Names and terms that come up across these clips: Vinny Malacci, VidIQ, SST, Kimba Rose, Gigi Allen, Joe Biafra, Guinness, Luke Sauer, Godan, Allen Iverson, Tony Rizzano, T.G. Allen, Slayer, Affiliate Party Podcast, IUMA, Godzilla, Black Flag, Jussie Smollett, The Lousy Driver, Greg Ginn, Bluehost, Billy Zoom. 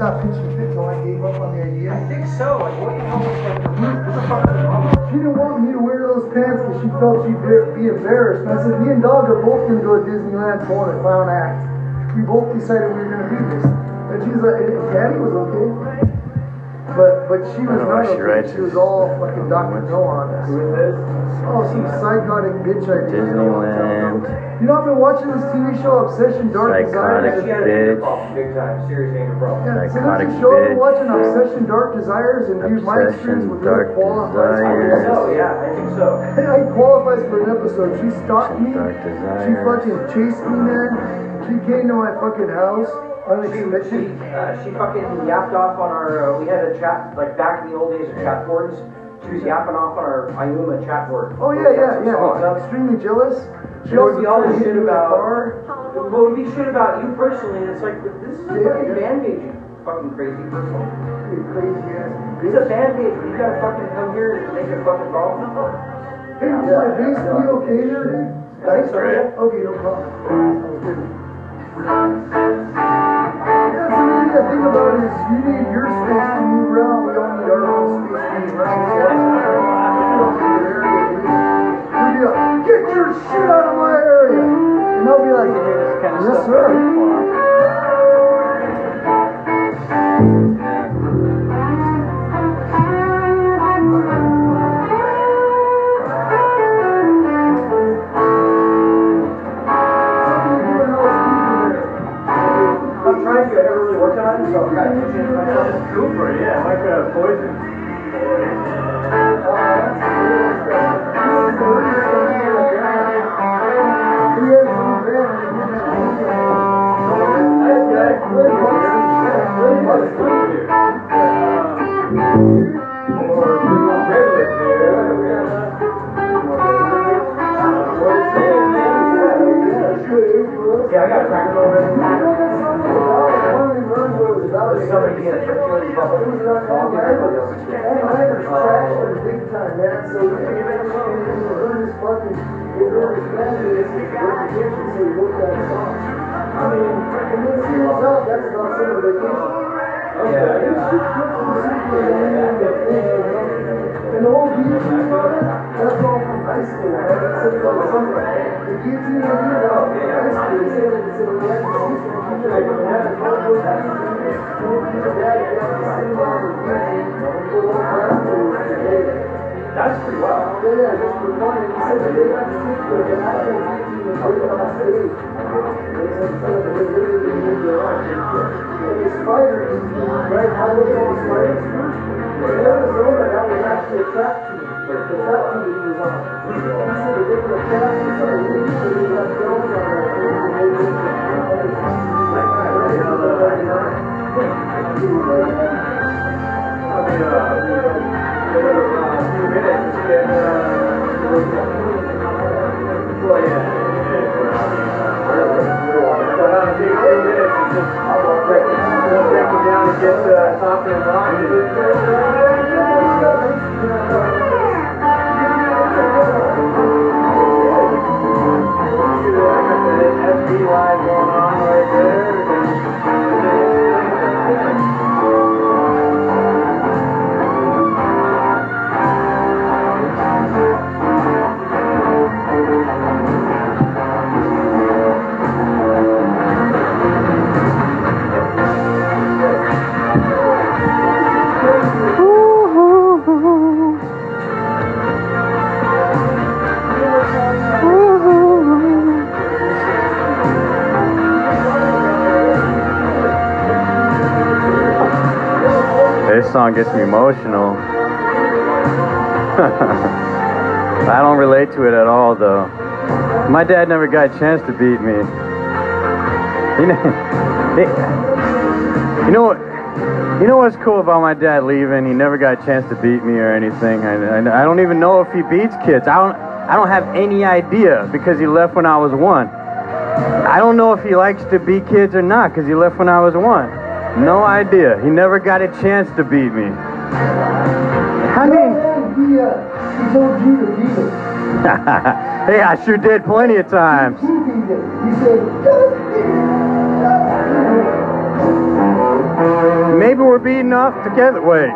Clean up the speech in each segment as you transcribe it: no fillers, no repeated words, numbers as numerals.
stop pitching fit till I gave up on the idea? I think so. Like, what the hell was that? What the fuck is wrong? She didn't want me to wear those pants because she felt she'd be embarrassed. And I said, me and Dog are both going to go to Disneyland for a clown act. We both decided we were going to do this. And she's like, hey, Daddy was okay. But she was not okay. She was all fucking Dr. No on us. Oh, some psychotic bitch I did. Disneyland. You know, I've been watching this TV show, Obsession Dark Desire. Psychotic bitch. Big time. Seriously, ain't a problem. Yeah, psychotic bitch. I've been watching Obsession Dark Desires, and dude, my experience with her qualifies for an episode. Yeah, I think so. It qualifies for an episode. She stalked me. She fucking chased me, man. She came to my fucking house. She fucking yapped off on our, we had a chat, like back in the old days of chat boards, she was yapping off on our IUMA chat board. Oh yeah, yeah, yeah, oh, extremely jealous. She would be all this shit about, would be shit about you personally, and it's like, this is a fucking bandage, you fucking crazy person. You're crazy ass bitch. It's a bandage, you gotta fucking come here and make a fucking call. Hey, is my face be okay here, dude? Thanks, right? Okay, no problem. The thing about it is, you need your space to move around. We don't need our own space to move around. We'll be like, get your shit out of my area! And they'll be like, yes, sir. This song gets me emotional. I don't relate to it at all, though. My dad never got a chance to beat me. You know what's cool about my dad leaving? He never got a chance to beat me or anything. I don't even know if he beats kids. I don't have any idea because he left when I was one. I don't know if he likes to beat kids or not because he left when I was one. No idea. He never got a chance to beat me. I mean... Hey, I sure did plenty of times. tough to get away.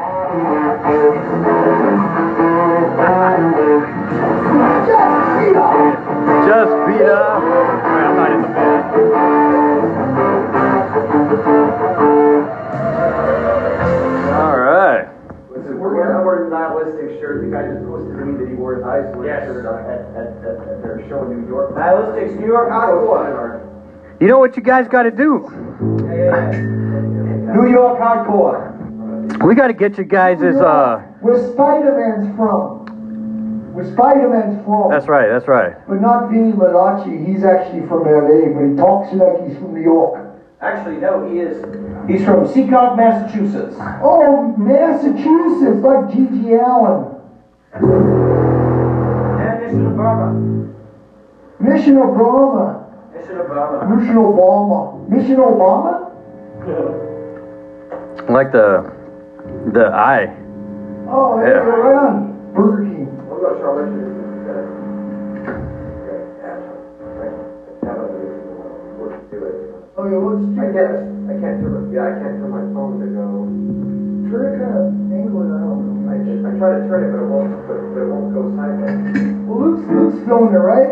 Just beat up. Right, I'm not in the band. All right. Listen, we're going to wear the nihilistic shirt. The guy just posted to me that he wore his Iceland shirt at their show in New York. Nihilistics, New York, hardcore. You know what you guys got to do? New York hardcore. We got to get you guys as where Spider-Man's from. Where Spider-Man's from. That's right, that's right. But not Vinny Malacci, he's actually from LA, but he talks like he's from New York. Actually, no, he is. He's from Seacock, Massachusetts. Oh, Massachusetts, like Gigi Allen. And Mission Obama. Mission Obama. Mission Obama. Mission Obama. Mission Obama? Yeah. Like the eye. Oh, yeah. Right on. Burger King. What about Charlotte? Oh, yeah, let's do I can't turn my phone to go. Turn it kind of angled, I don't know. I try to turn it, but it won't go sideways. Well, Luke's filming it, right?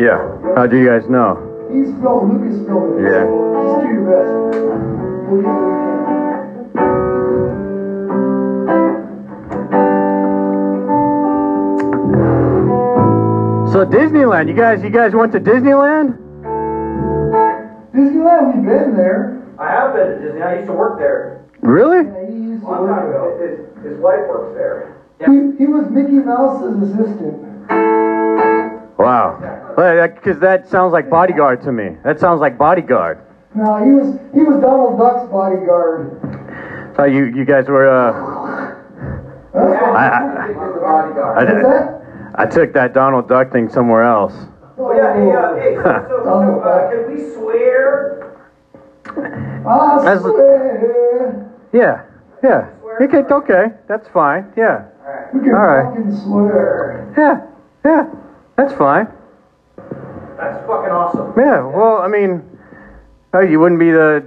Yeah. How do you guys know? He's filming. Luke is filming it. Yeah. Just do your best. We'll do it. So Disneyland, you guys went to Disneyland? Disneyland, we've been there. I have been to Disney. I used to work there. Really? Yeah, he used to work there. His wife works there. Yeah. He was Mickey Mouse's assistant. Wow. Because that sounds like bodyguard to me. That sounds like bodyguard. No, he was Donald Duck's bodyguard. So you guys were I took that Donald Duck thing somewhere else. Oh, yeah, hey, can we swear? I swear. Yeah. Swear okay, it's okay. That's fine, yeah. All right. We can fucking swear. Yeah, that's fine. That's fucking awesome. Yeah, well, I mean, you wouldn't be the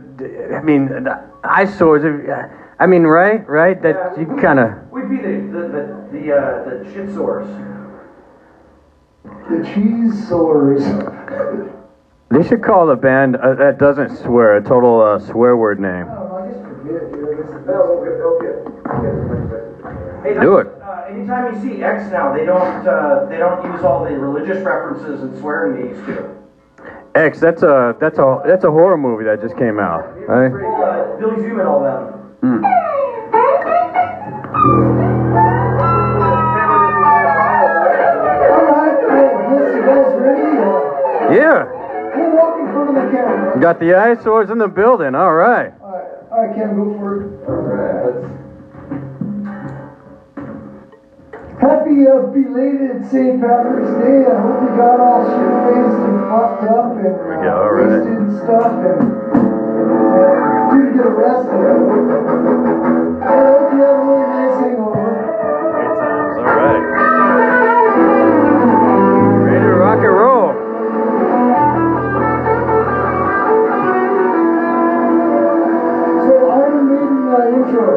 eyesores. I mean, right? That you kind of... We'd be the shit sores. The cheese sores. They should call the band that doesn't swear a total swear word name. I just forget, dude. Do it. Anytime you see X now, they don't use all the religious references and swearing they used to. X, that's a horror movie that just came out, right? Billy Zoom and all them. Yeah. We're walking from the camera. Got the eyesores in the building. All right. All right, Cam, go for it. All right. Happy belated St. Patrick's Day. I hope you got all shit-faced and fucked up and wasted and stuff and you get arrested. I hope you have a really nice hangover. Great times. All right. Ready to rock and roll. So Iron Maiden intro.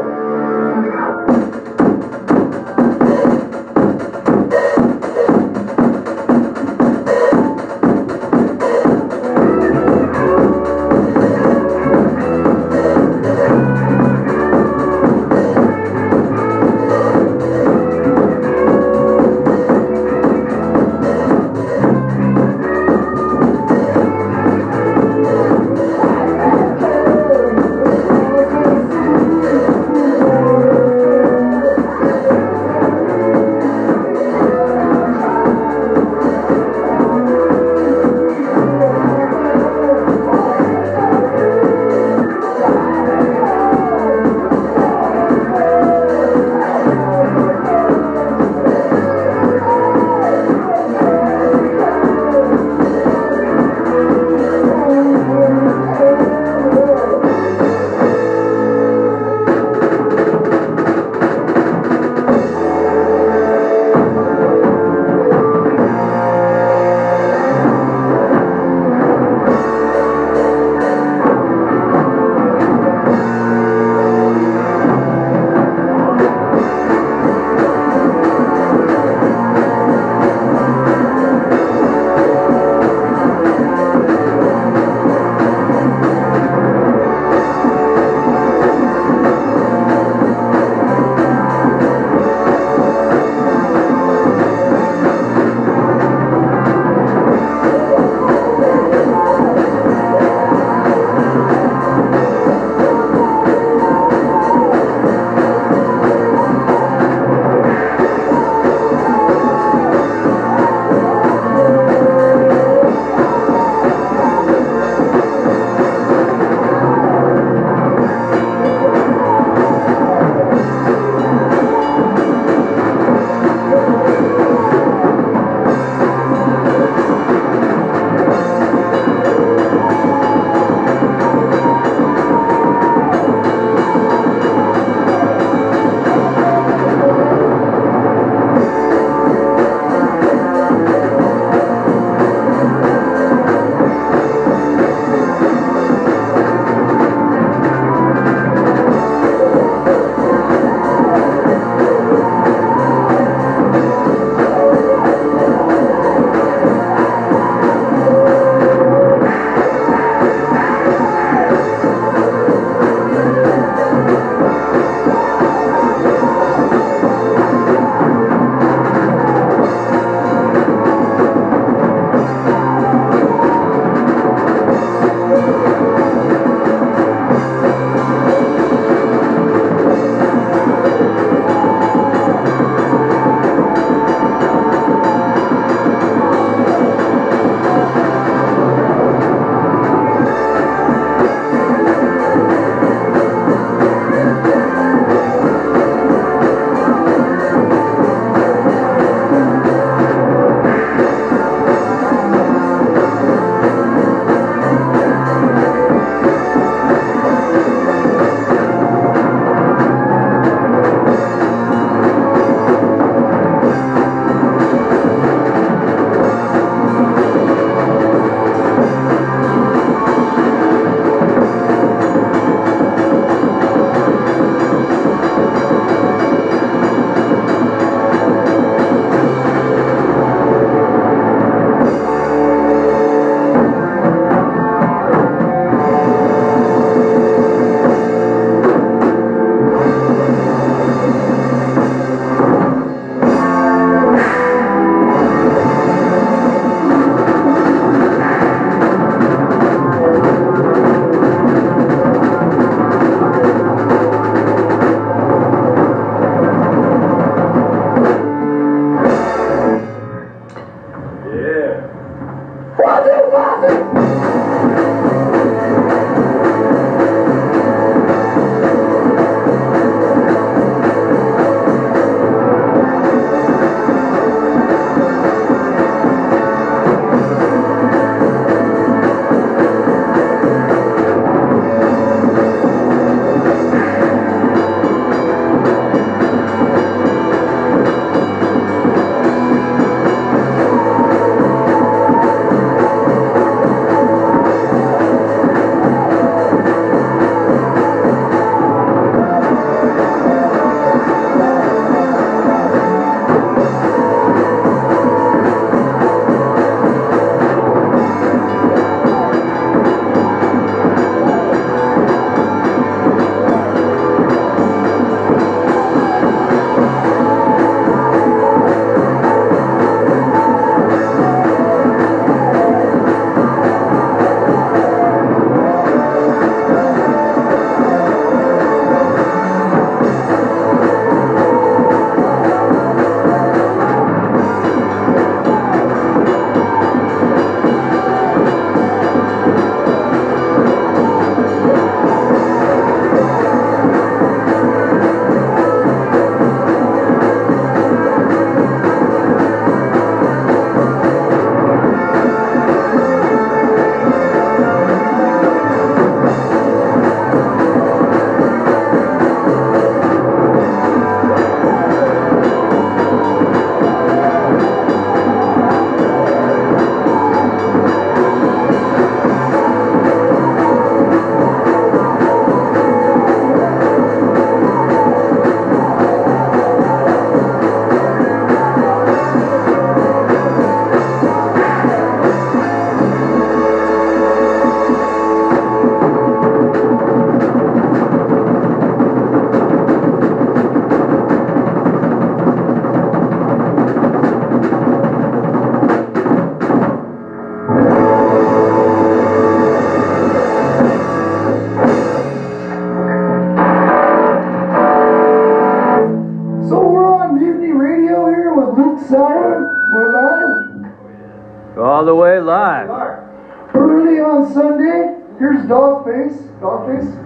on Sunday. Here's Dogface.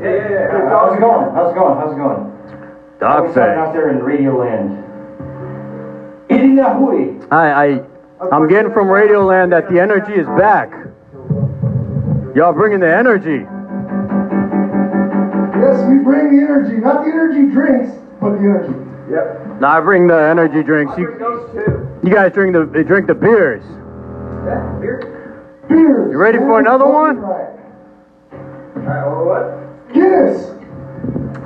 Yeah. How's it going? Dogface. Out there in Radio Land. Eating that hui. I'm getting from Radio Land that the energy is back. Y'all bringing the energy. Yes, we bring the energy. Not the energy drinks, but the energy. Yep. No, I bring the energy drinks. I bring those too. You guys drink the beers. Yeah, beers. You ready for another one? Alright, what? Guinness.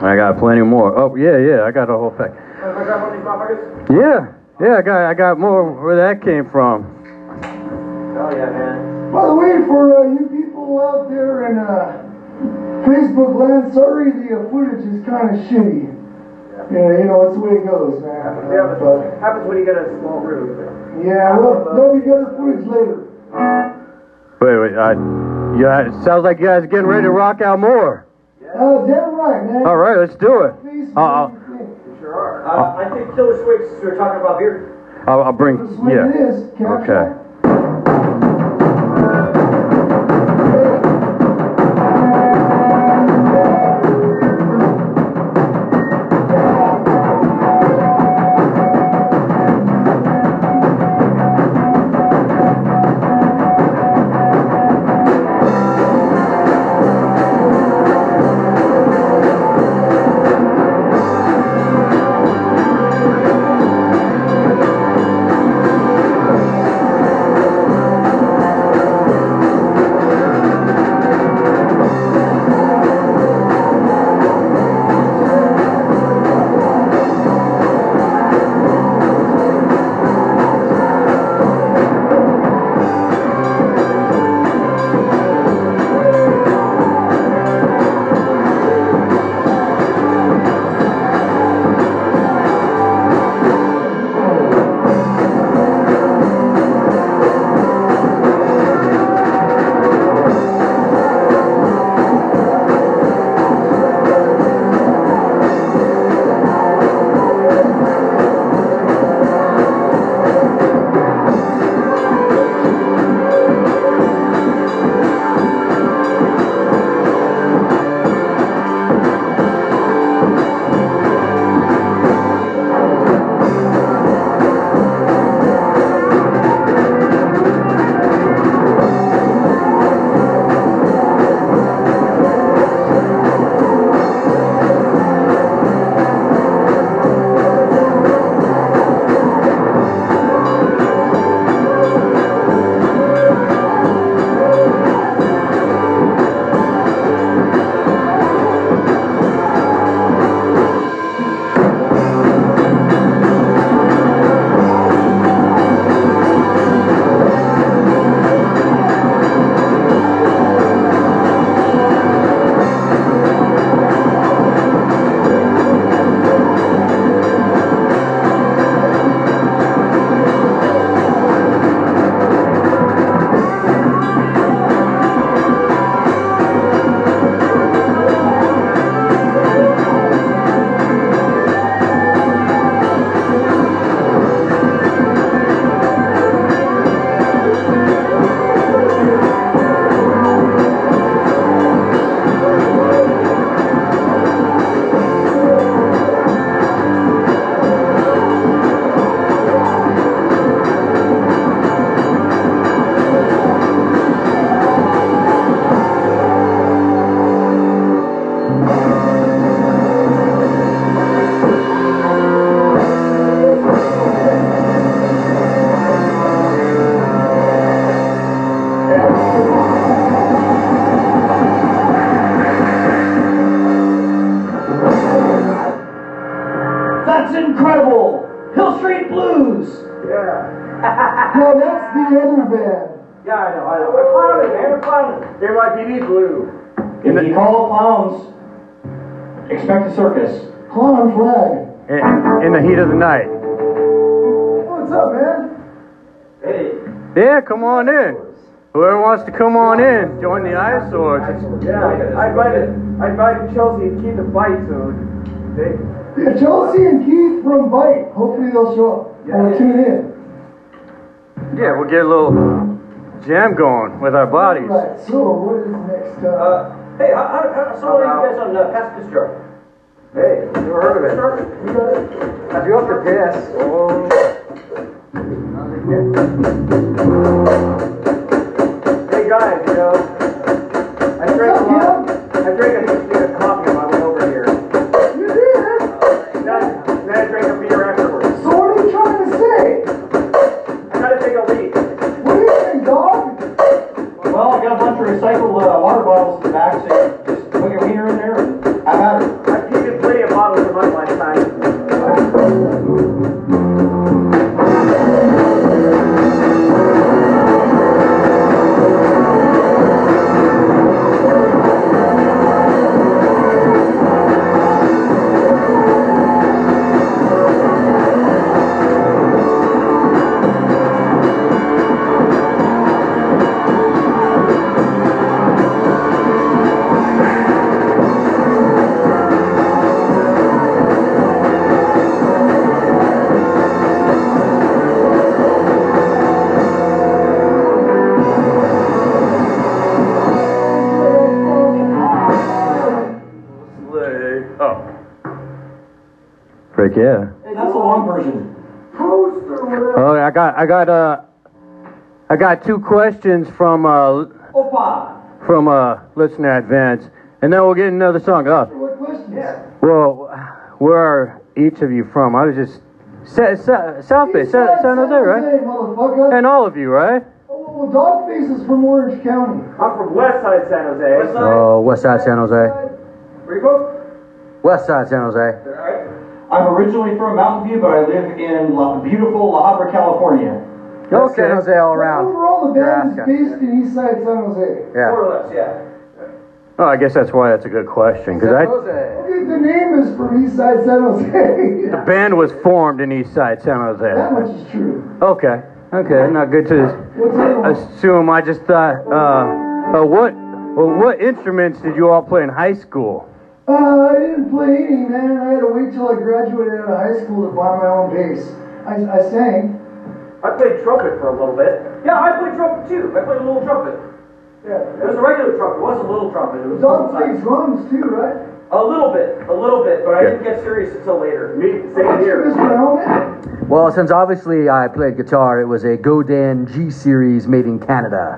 I got plenty more. Oh yeah, I got a whole pack. Yeah, I got more where that came from. Oh yeah, man. By the way, for you people out there in Facebook land, sorry the footage is kind of shitty. Yeah, you know, it's the way it goes, man. Happens when you get a small room. Yeah, we'll get the footage later. Wait, it sounds like you guys are getting ready to rock out more. Oh, damn right, man. All right, let's do it. You sure are. I think Killer Swigs were talking about beer. I'll bring, yeah. Okay. Circus. Clown Flag. In the heat of the night. What's up, man? Hey. Yeah, come on in. Whoever wants to come on in, join the eyesore. Yeah, I invited Chelsea and Keith to Bite, so they... Yeah, Chelsea and Keith from Bite. Hopefully they'll show up. Yeah. Or tune in. Yeah, we'll get a little jam going with our bodies. Right. So, what is next? Hey, I saw you guys on Passenger Shark. Hey, never heard of it. Have you up for gas? Oh. Hey guys, you know, I drank a lot. I drank a big of coffee when I was over here. You did? Then I drank a beer afterwards. So what are you trying to say? I gotta take a leak. What are you doing, dog? Well, I got a bunch of recycled water bottles in the back, so just put your wiener in there and have at it. Yeah. That's the long version. Oh, I got two questions from listener advance, and then we'll get another song up. What questions? Well, where are each of you from? I was just South Bay, San Jose, right? And all of you, right? Oh, well, Dogface is from Orange County. I'm from Westside San Jose. Oh, Westside San Jose. Where you from? Westside San Jose. All right. I'm originally from Mountain View, but I live in beautiful La Habra, California. No, San Jose all around. Overall, the band is based in Eastside San Jose. Yeah. More or less, yeah. Oh, I guess that's why that's a good question. San Jose. Okay, the name is from Eastside San Jose. The band was formed in Eastside San Jose. That much is true. Okay. Okay, not good to assume. I just thought, what instruments did you all play in high school? I didn't play any, man. I had to wait till I graduated out of high school to buy my own bass. I sang. I played trumpet for a little bit. Yeah, I played trumpet too. I played a little trumpet. Yeah. It was a regular trumpet. It wasn't a little trumpet. It was Dog played drums too, right? A little bit, but I didn't get serious until later. Me, same here. Well, since obviously I played guitar, it was a Godan G series made in Canada.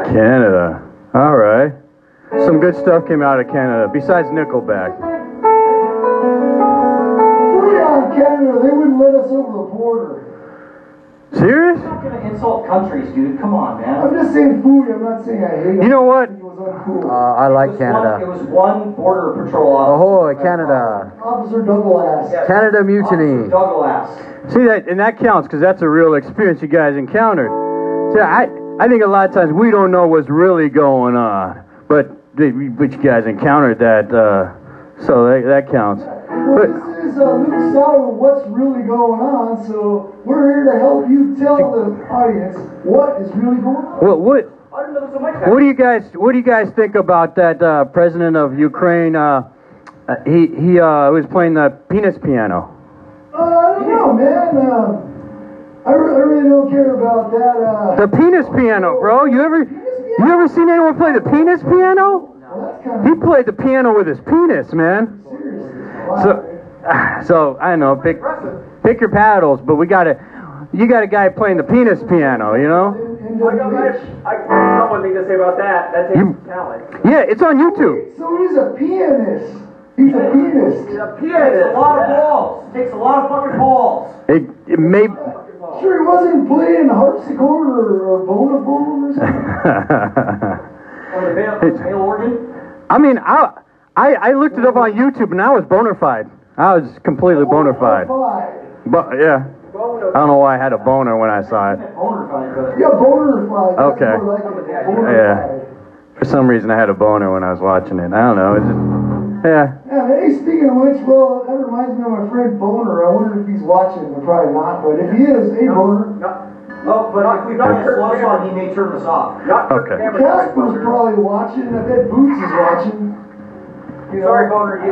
Canada. All right. Some good stuff came out of Canada, besides Nickelback. We are in Canada. They wouldn't let us over the border. Serious? I'm not going to insult countries, dude. Come on, man. I'm just saying food. I'm not saying I hate it. You know what? It was uncool. I like Canada. It was one border patrol officer. Ahoy, Canada. Officer Douglas. Yes. Canada Mutiny. Officer Douglas. See, that counts, because that's a real experience you guys encountered. See, I think a lot of times we don't know what's really going on. But you guys encountered that, so that counts. Well, this is Luke Sauer, what's really going on, so we're here to help you tell the audience what is really going on. Well, what do you guys think about that president of Ukraine? He was playing the penis piano. I don't know, man. I really don't care about that. The penis piano, bro. You ever seen anyone play the penis piano? No. He played the piano with his penis, man. Seriously? Wow. So I know, pick your paddles, but you got a guy playing the penis piano, you know? I got something to say about that. That takes talent. Yeah, it's on YouTube. So he's a pianist. He's a pianist. He's a pianist. Takes a lot of balls. Takes a lot of fucking balls. It may. Sure, he wasn't playing harpsichord or bonafone or something. Or the male organ? I mean, I looked it up on YouTube and I was bona fide. I was completely bona fide. But yeah, I don't know why I had a boner when I saw it. Yeah, bona fide. Okay. Yeah. For some reason, I had a boner when I was watching it. I don't know. It's just. Yeah. Hey, speaking of which, well, that reminds me of my friend Boner. I wonder if he's watching. Probably not, but if he is, hey, Boner. No, but if we got his gloves on, he may turn us off. Okay. Casper's probably watching. I bet Boots is watching. Sorry, Boner. He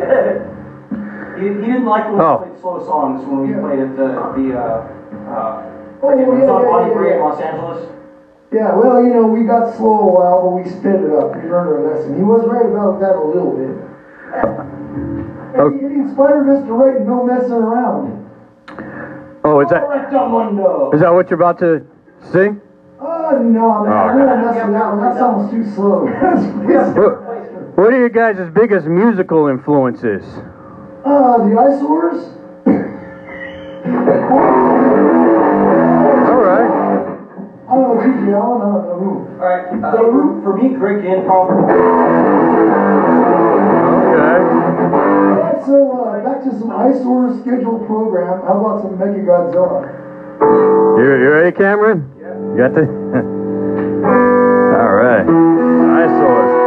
didn't like when we played slow songs when we played at the Body Parade in Los Angeles. Yeah, well, you know, we got slow a while, but we sped it up. We learned our lesson. He was right about that a little bit. Okay. It inspired us to write No Messing Around. Oh, is that... Is that what you're about to sing? Oh, no, man. I'm not messing around. That sounds too slow. What are you guys' biggest musical influences? The Eyesores? All right. I don't know, T.G. Allen, I don't know who. All right. For me, Greg Ginn, probably. Okay. All right, so back to some Eyesores scheduled program. How about some Mega Godzilla? You ready, Cameron? Yeah. You got the... All right. Eyesores.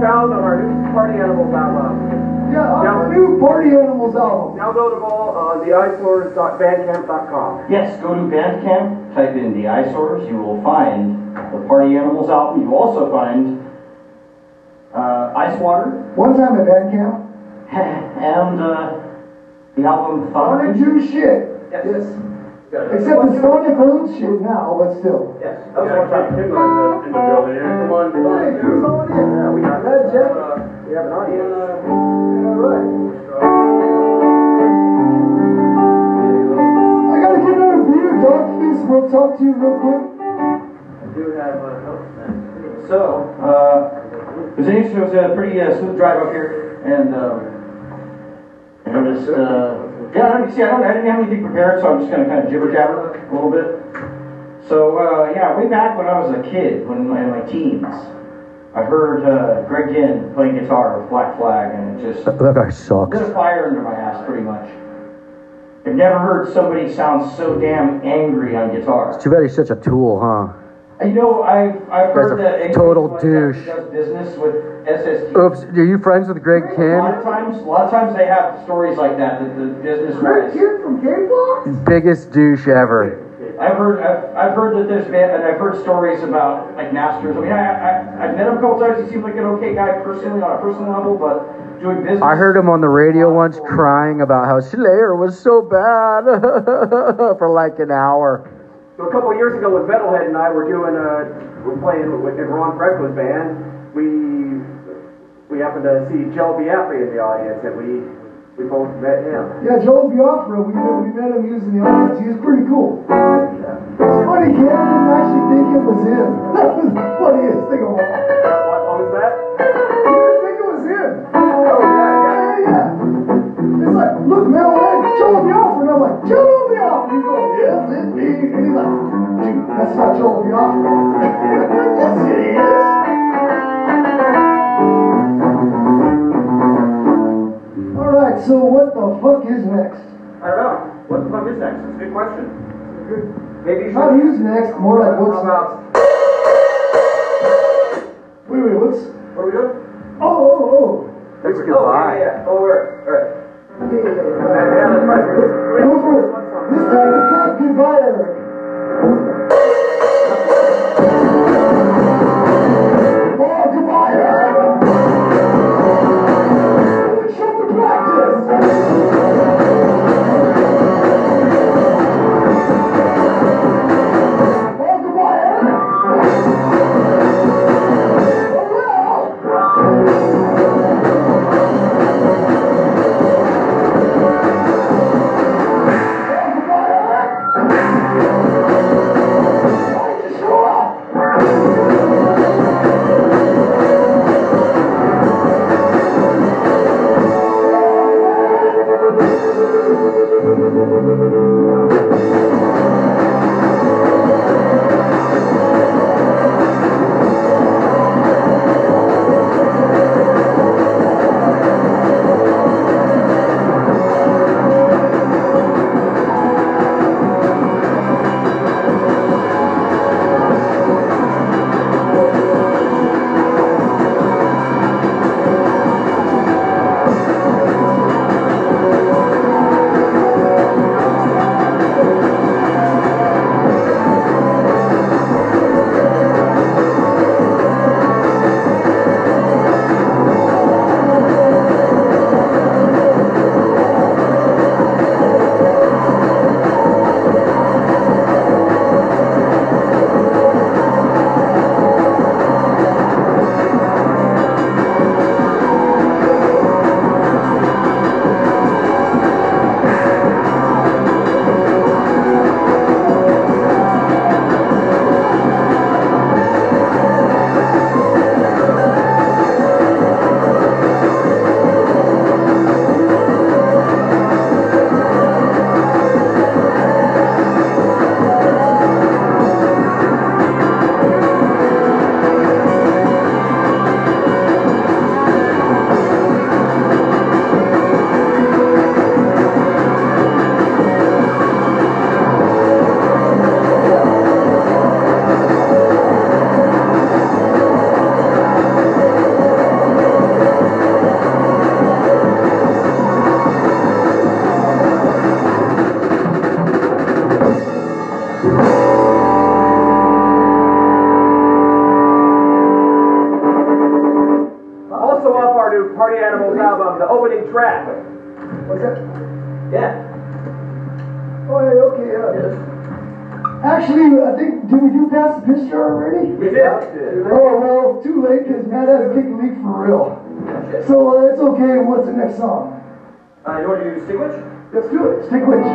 found on our new Party Animals album. Yeah, our new Party Animals album. Now go to theisores.bandcamp.com. Yes, go to Bandcamp, type in The Isores, you will find the Party Animals album. You also find Ice Water. One time at Bandcamp. And the album Thought. Wanna do shit. Yes. Yes. Except the Stone Ground shit now, but still. Yes. That was one time. Come on. Hey, who's on in? We got that, Jeff. We have an audience. All right. I gotta get another beer, Dogfish. We'll talk to you real quick. I do have a health man. So, it was interesting. It was a pretty smooth drive up here, and I noticed. Yeah, see, I didn't have anything prepared, so I'm just going to kind of jibber-jabber a little bit. So, yeah, way back when I was a kid, when in my teens, I heard Greg Ginn playing guitar with Black Flag, and it just... That guy sucks. ...lit a fire under my ass, pretty much. I've never heard somebody sound so damn angry on guitar. It's too bad he's such a tool, huh? You know, I've heard that... total douche. He does business with... SST. Oops, are you friends with Greg Ginn? A lot of times they have stories like that, that the business Greg Ginn from K-Block? Biggest douche ever. I've heard that there's been, and I've heard stories about, like, masters. I mean, I've met him a couple times. He seems like an okay guy personally, on a personal level, but doing business... I heard him on the radio once crying about how Slayer was so bad for like an hour. So a couple of years ago with Metalhead and I were doing, we're playing in Ron Freckla's band. We happened to see Joe Biafra in the audience, and we both met him. Yeah, Joe Biafra, we met him using the audience. He was pretty cool. Yeah. It's funny, Ken didn't actually think it was him. That was the funniest thing of all. What was that? He didn't think it was him. Oh, yeah. It's like, look, man, Joe Biafra. And I'm like, Joe Biafra. He's going, yes, it's me. And he's like, that's not Joe Biafra. Yes, it is. So what the fuck is next? I don't know. What the fuck is next? That's a good question. Maybe you should... Not who's next, more like what's next. Wait, what are we doing? Oh. Let's get by. Yeah. Oh, all right. Yeah, that's right. Go for it. This time it's not goodbye, album, the opening track. What's that? Yeah. Oh, hey, okay, yeah. Yes. Actually, I think, did we do Pass the Picture already? We did. Oh, well, too late, because Matt had a big leak for real. Okay. So, it's okay, what's the next song? You want to do Stick Witch? Let's do it, Stick Witch.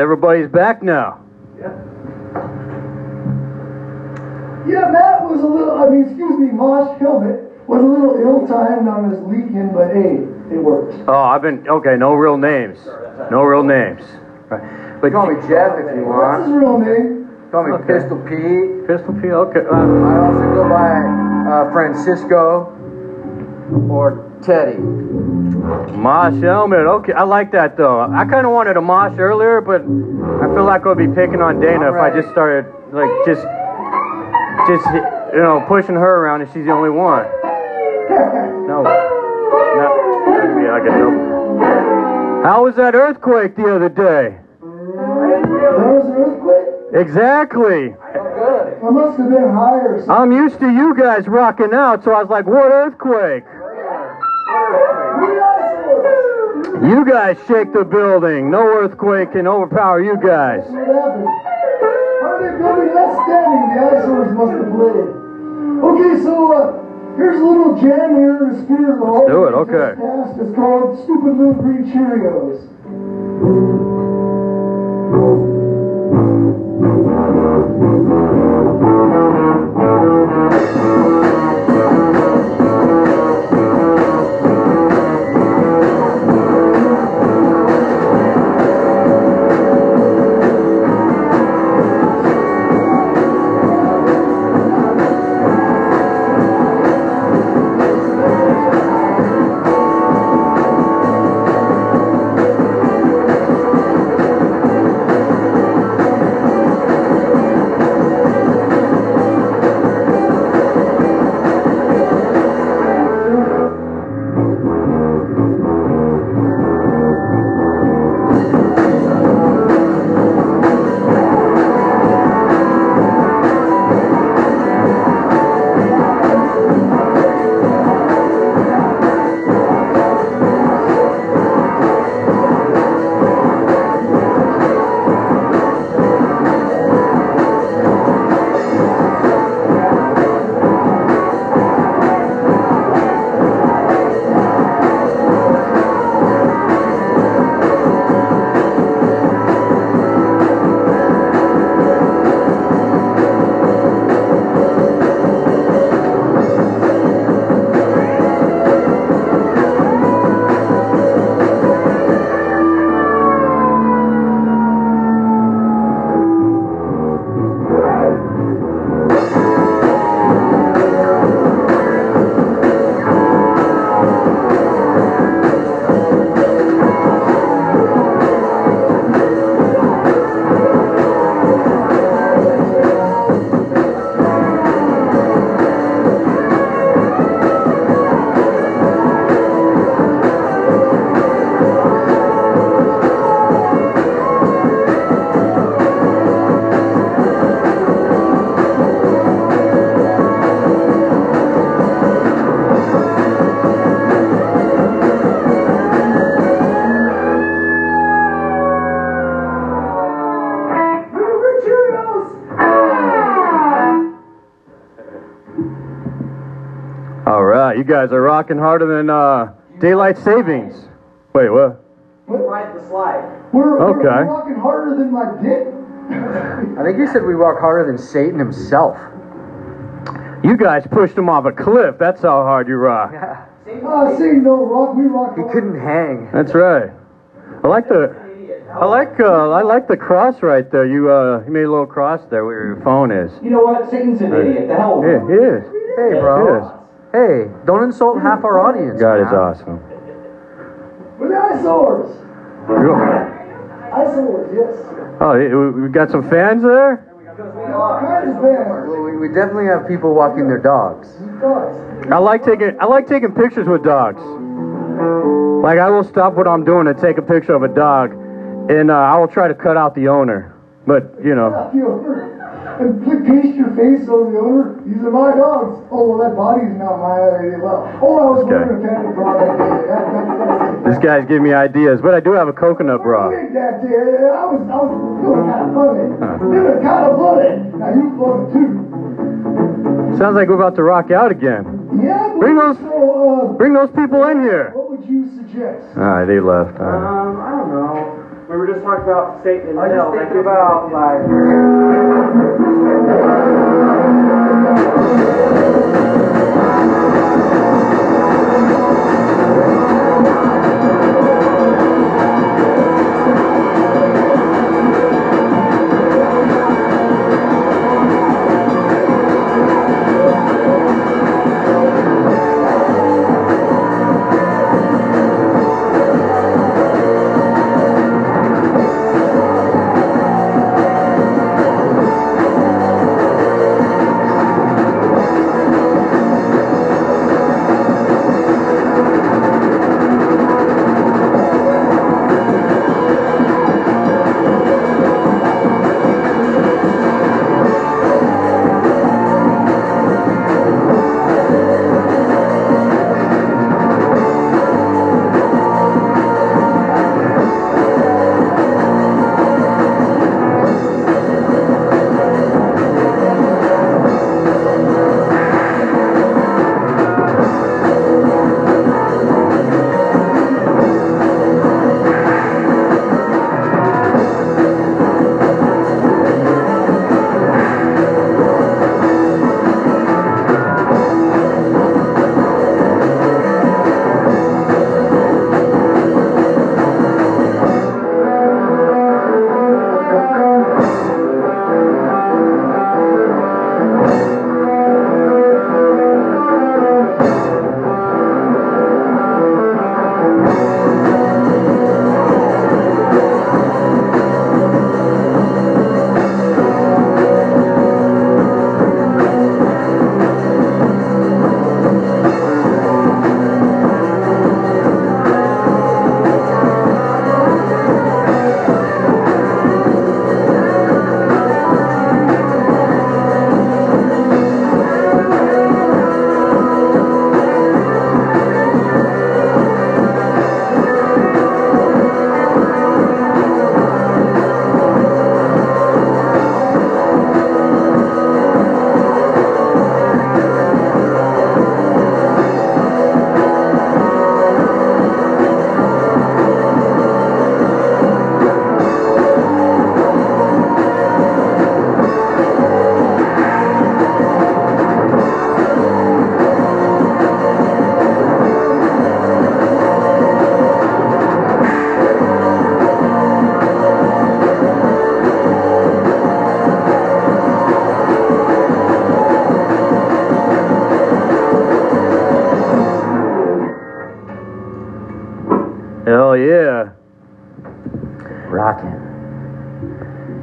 Everybody's back now. Yeah. Yeah, Matt was a little, I mean, excuse me, Mosh Helmet was a little ill-timed on his weekend, but hey, it works. Oh, I've been, okay, no real names. No real names. Right. But call me Jeff if you want. What's his real name? Call me okay. Pistol P. Pistol P, okay. I also go by Francisco or Teddy. Mosh Helmet, okay, I like that though. I kind of wanted a Mosh earlier, but I feel like I'll be picking on Dana if I just started, like, just, you know, pushing her around and she's the only one. No, not, that'd be like a no. How was that earthquake the other day? There was an earthquake? Exactly. I must have been higher. I'm used to you guys rocking out, so I was like, what earthquake? You guys shake the building. No earthquake can overpower you guys. What happened? Are they building less standing? The eyesores must have bled. Okay, so here's a little jam here in the spirit of all. Let's do it, okay. It's called Stupid Little Green Cheerios. guys are rocking harder than daylight savings. Wait, what? Right, the slide. We're rocking harder than my dick. I think you said we walk harder than Satan himself. You guys pushed him off a cliff. That's how hard you rock. Yeah. Satan don't rock. We rock. He couldn't hang. That's right. I like the cross right there. You made a little cross there where your phone is. You know what? Satan's an idiot. The hell. Yeah, he is. Hey, bro. Hey, don't insult half our audience. God is awesome. We're eyesores. Eyesores, yes. Oh, we got some fans there? We definitely have people walking their dogs. I like taking pictures with dogs. Like, I will stop what I'm doing and take a picture of a dog, and I will try to cut out the owner. But, you know. And paste your face on the owner. These are my dogs. Oh, well, that body's not mine. Oh, I was wearing a panda bra that day. This guy's giving me ideas, but I do have a coconut bra. That day, I was feeling kind of funny. It was kind of funny. Now you funny too. Sounds like we're about to rock out again. Yeah. Bring those people in here. What would you suggest? All right, they left. I don't know. We were just talking about Satan and hell. Think about like.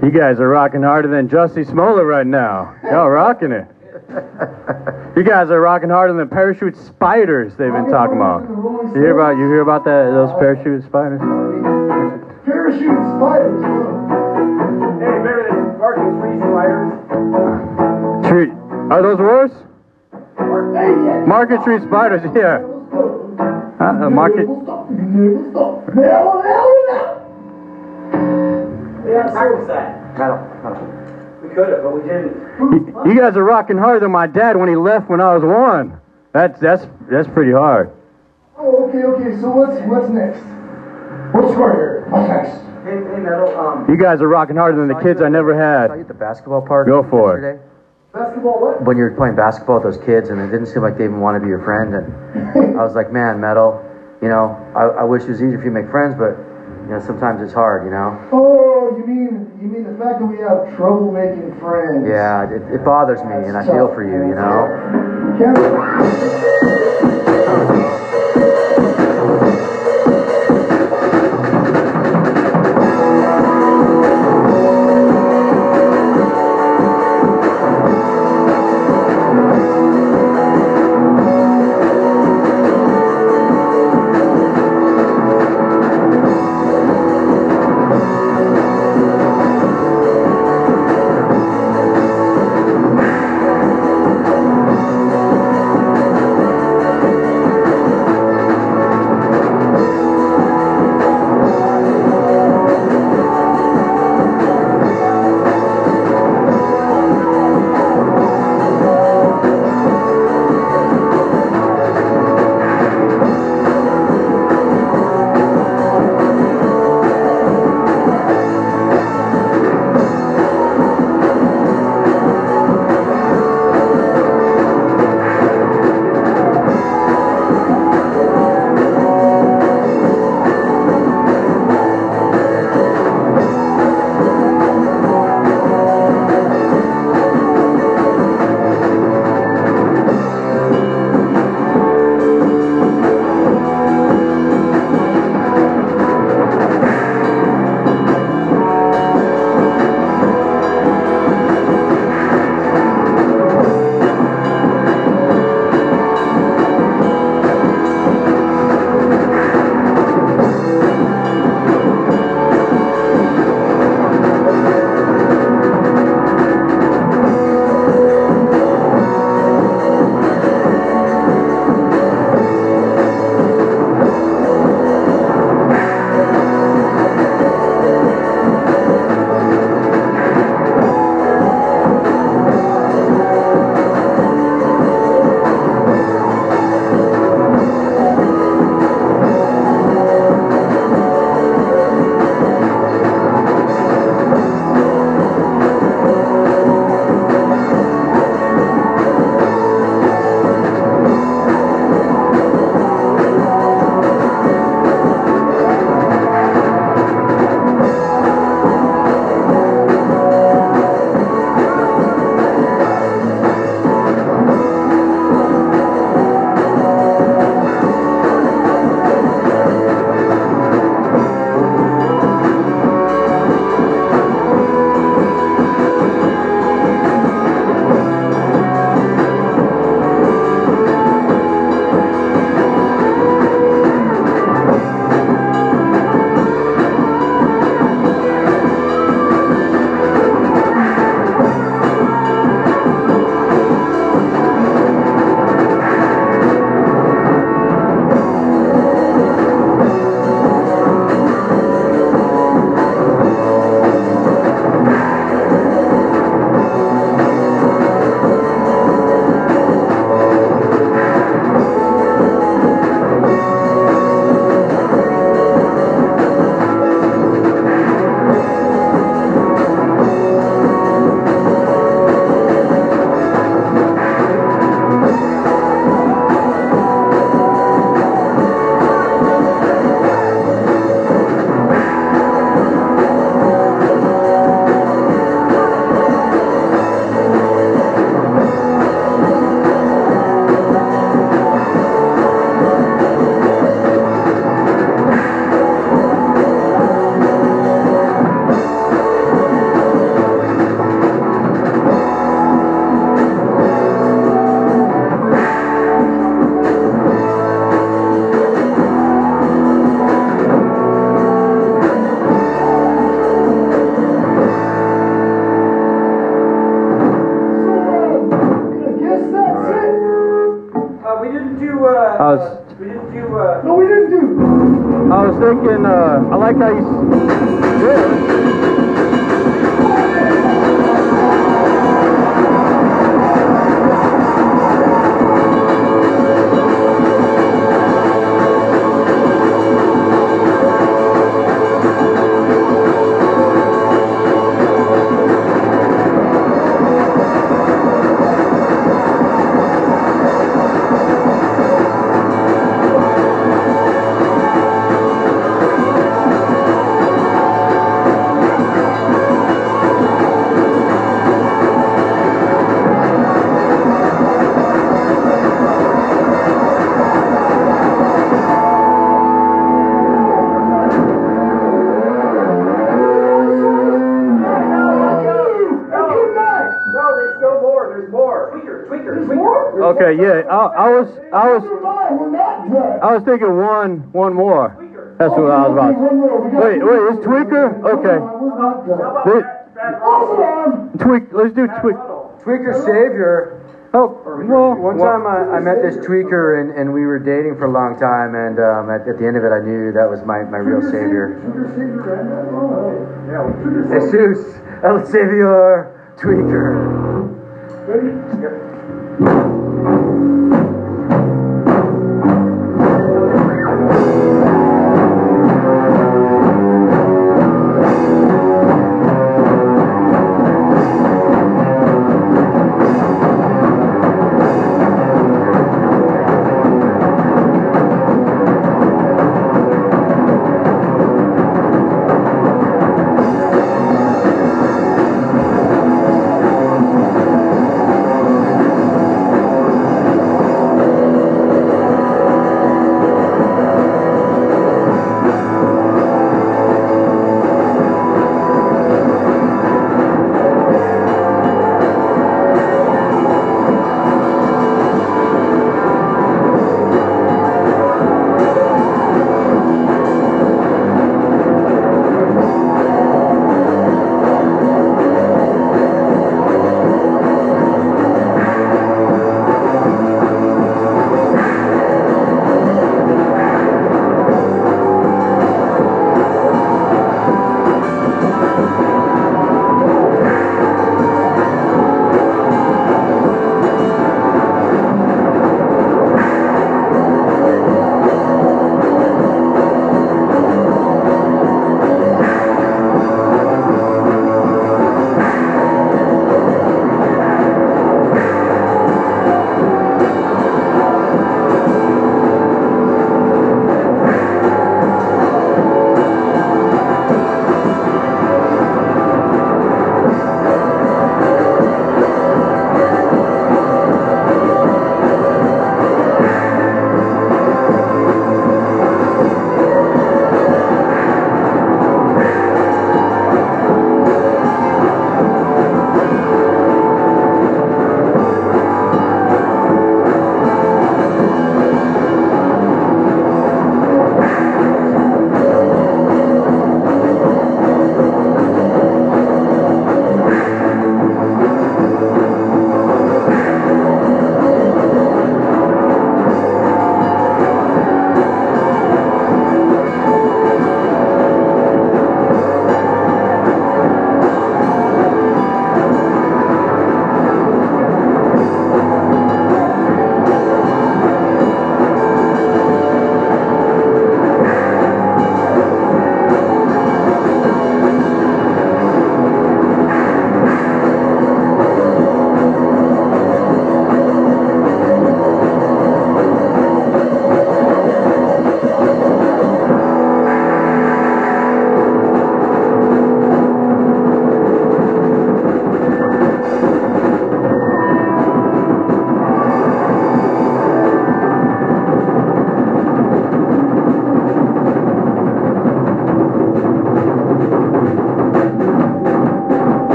You guys are rocking harder than Jussie Smollett right now. Y'all rocking it. You guys are rocking harder than parachute spiders they've been talking about. You hear about that? Those parachute spiders? Parachute spiders. Hey, remember the barking tree spiders? Tree? Are those worse? Market tree spiders. Yeah. Huh? Market. We could have, but we didn't. You guys are rocking harder than my dad when he left when I was 1. That's pretty hard. Oh, okay. So what's next? What's harder? What's next? Hey, Metal. You guys are rocking harder than the kids I never had. I hit the basketball part. Go for yesterday. It. Basketball what? When you were playing basketball with those kids, and it didn't seem like they even wanted to be your friend, and I was like, man, Metal, you know, I wish it was easier for you to make friends, but you know, sometimes it's hard, you know. Oh, you mean the fact that we have trouble making friends? Yeah, it bothers me, and I feel for you, you know. I like how you Yeah. I was thinking one more. That's what I was about. Wait, it's Tweaker? Okay. Let's do Tweaker Savior. Oh, well, one time I met this Tweaker and we were dating for a long time, and at the end of it I knew that was my real savior. Jesus El Savior Tweaker. Ready? Yep.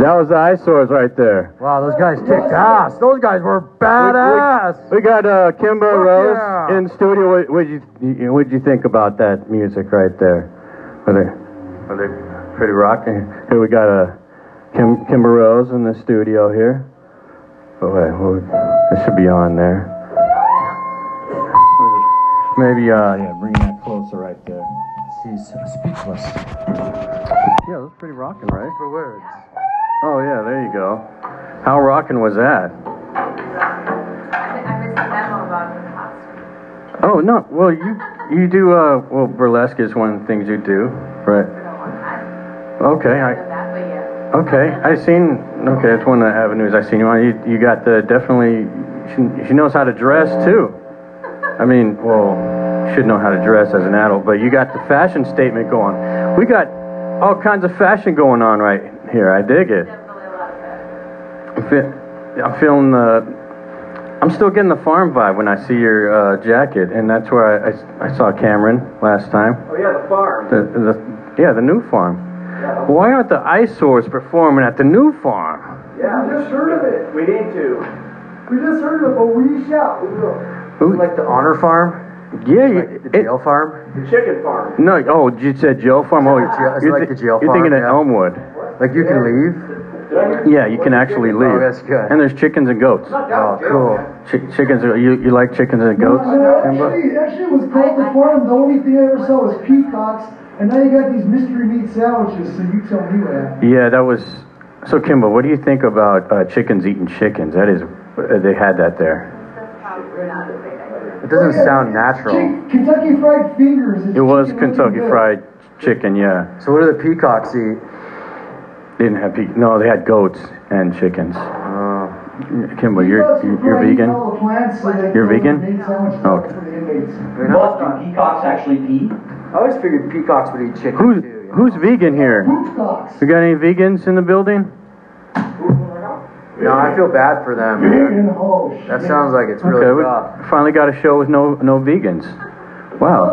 That was the eyesores right there. Wow, those guys kicked ass. Those guys were badass. We got Kimba Rose in studio. What'd you think about that music right there? Are they pretty rocking? Here we got Kimba Rose in the studio here. Oh wait, it should be on there. Maybe yeah, bring that closer right there. She's speechless. Yeah, that's pretty rocking, right? For words. Oh yeah, there you go. How rockin' was that? I missed the memo about the costume. Oh no, well you do well burlesque is one of the things you do, right? Okay, I. Okay, it's one of the avenues I've seen you on. You got the, definitely, she knows how to dress too. I mean, well, should know how to dress as an adult, but you got the fashion statement going. We got all kinds of fashion going on right here. I dig it. I'm feeling the... I'm still getting the farm vibe when I see your jacket, and that's where I saw Cameron last time. Oh yeah, the farm. The new farm. Yeah. Why aren't the eyesores performing at the new farm? Yeah, we just heard of it. We need to. We just heard of it, but we shall. We will. Ooh. Like the honor farm? Yeah. Like the jail farm? The chicken farm. No, oh, you said jail farm? Oh, it's like the jail farm. You're thinking of Elmwood. What? Like you can leave? Yeah, you can actually leave. Oh, that's good. And there's chickens and goats. Oh, cool. Chickens. You like chickens and goats? Actually, it was called the farm. The only thing I ever saw was peacocks, and now you got these mystery meat sandwiches. So you tell me what happened. Yeah, that was. So, Kimba, what do you think about chickens eating chickens? That is, they had that there. It doesn't sound natural. Kentucky Fried Fingers. It was Kentucky Fried Chicken. Yeah. So, what do the peacocks eat? Didn't have they had goats and chickens. Kimba, you're vegan? You're vegan? Okay. Do peacocks actually pee? I always figured peacocks would eat chicken. Who's vegan here? We got any vegans in the building? No, I feel bad for them. That sounds like it's really tough. We finally got a show with no vegans. Wow.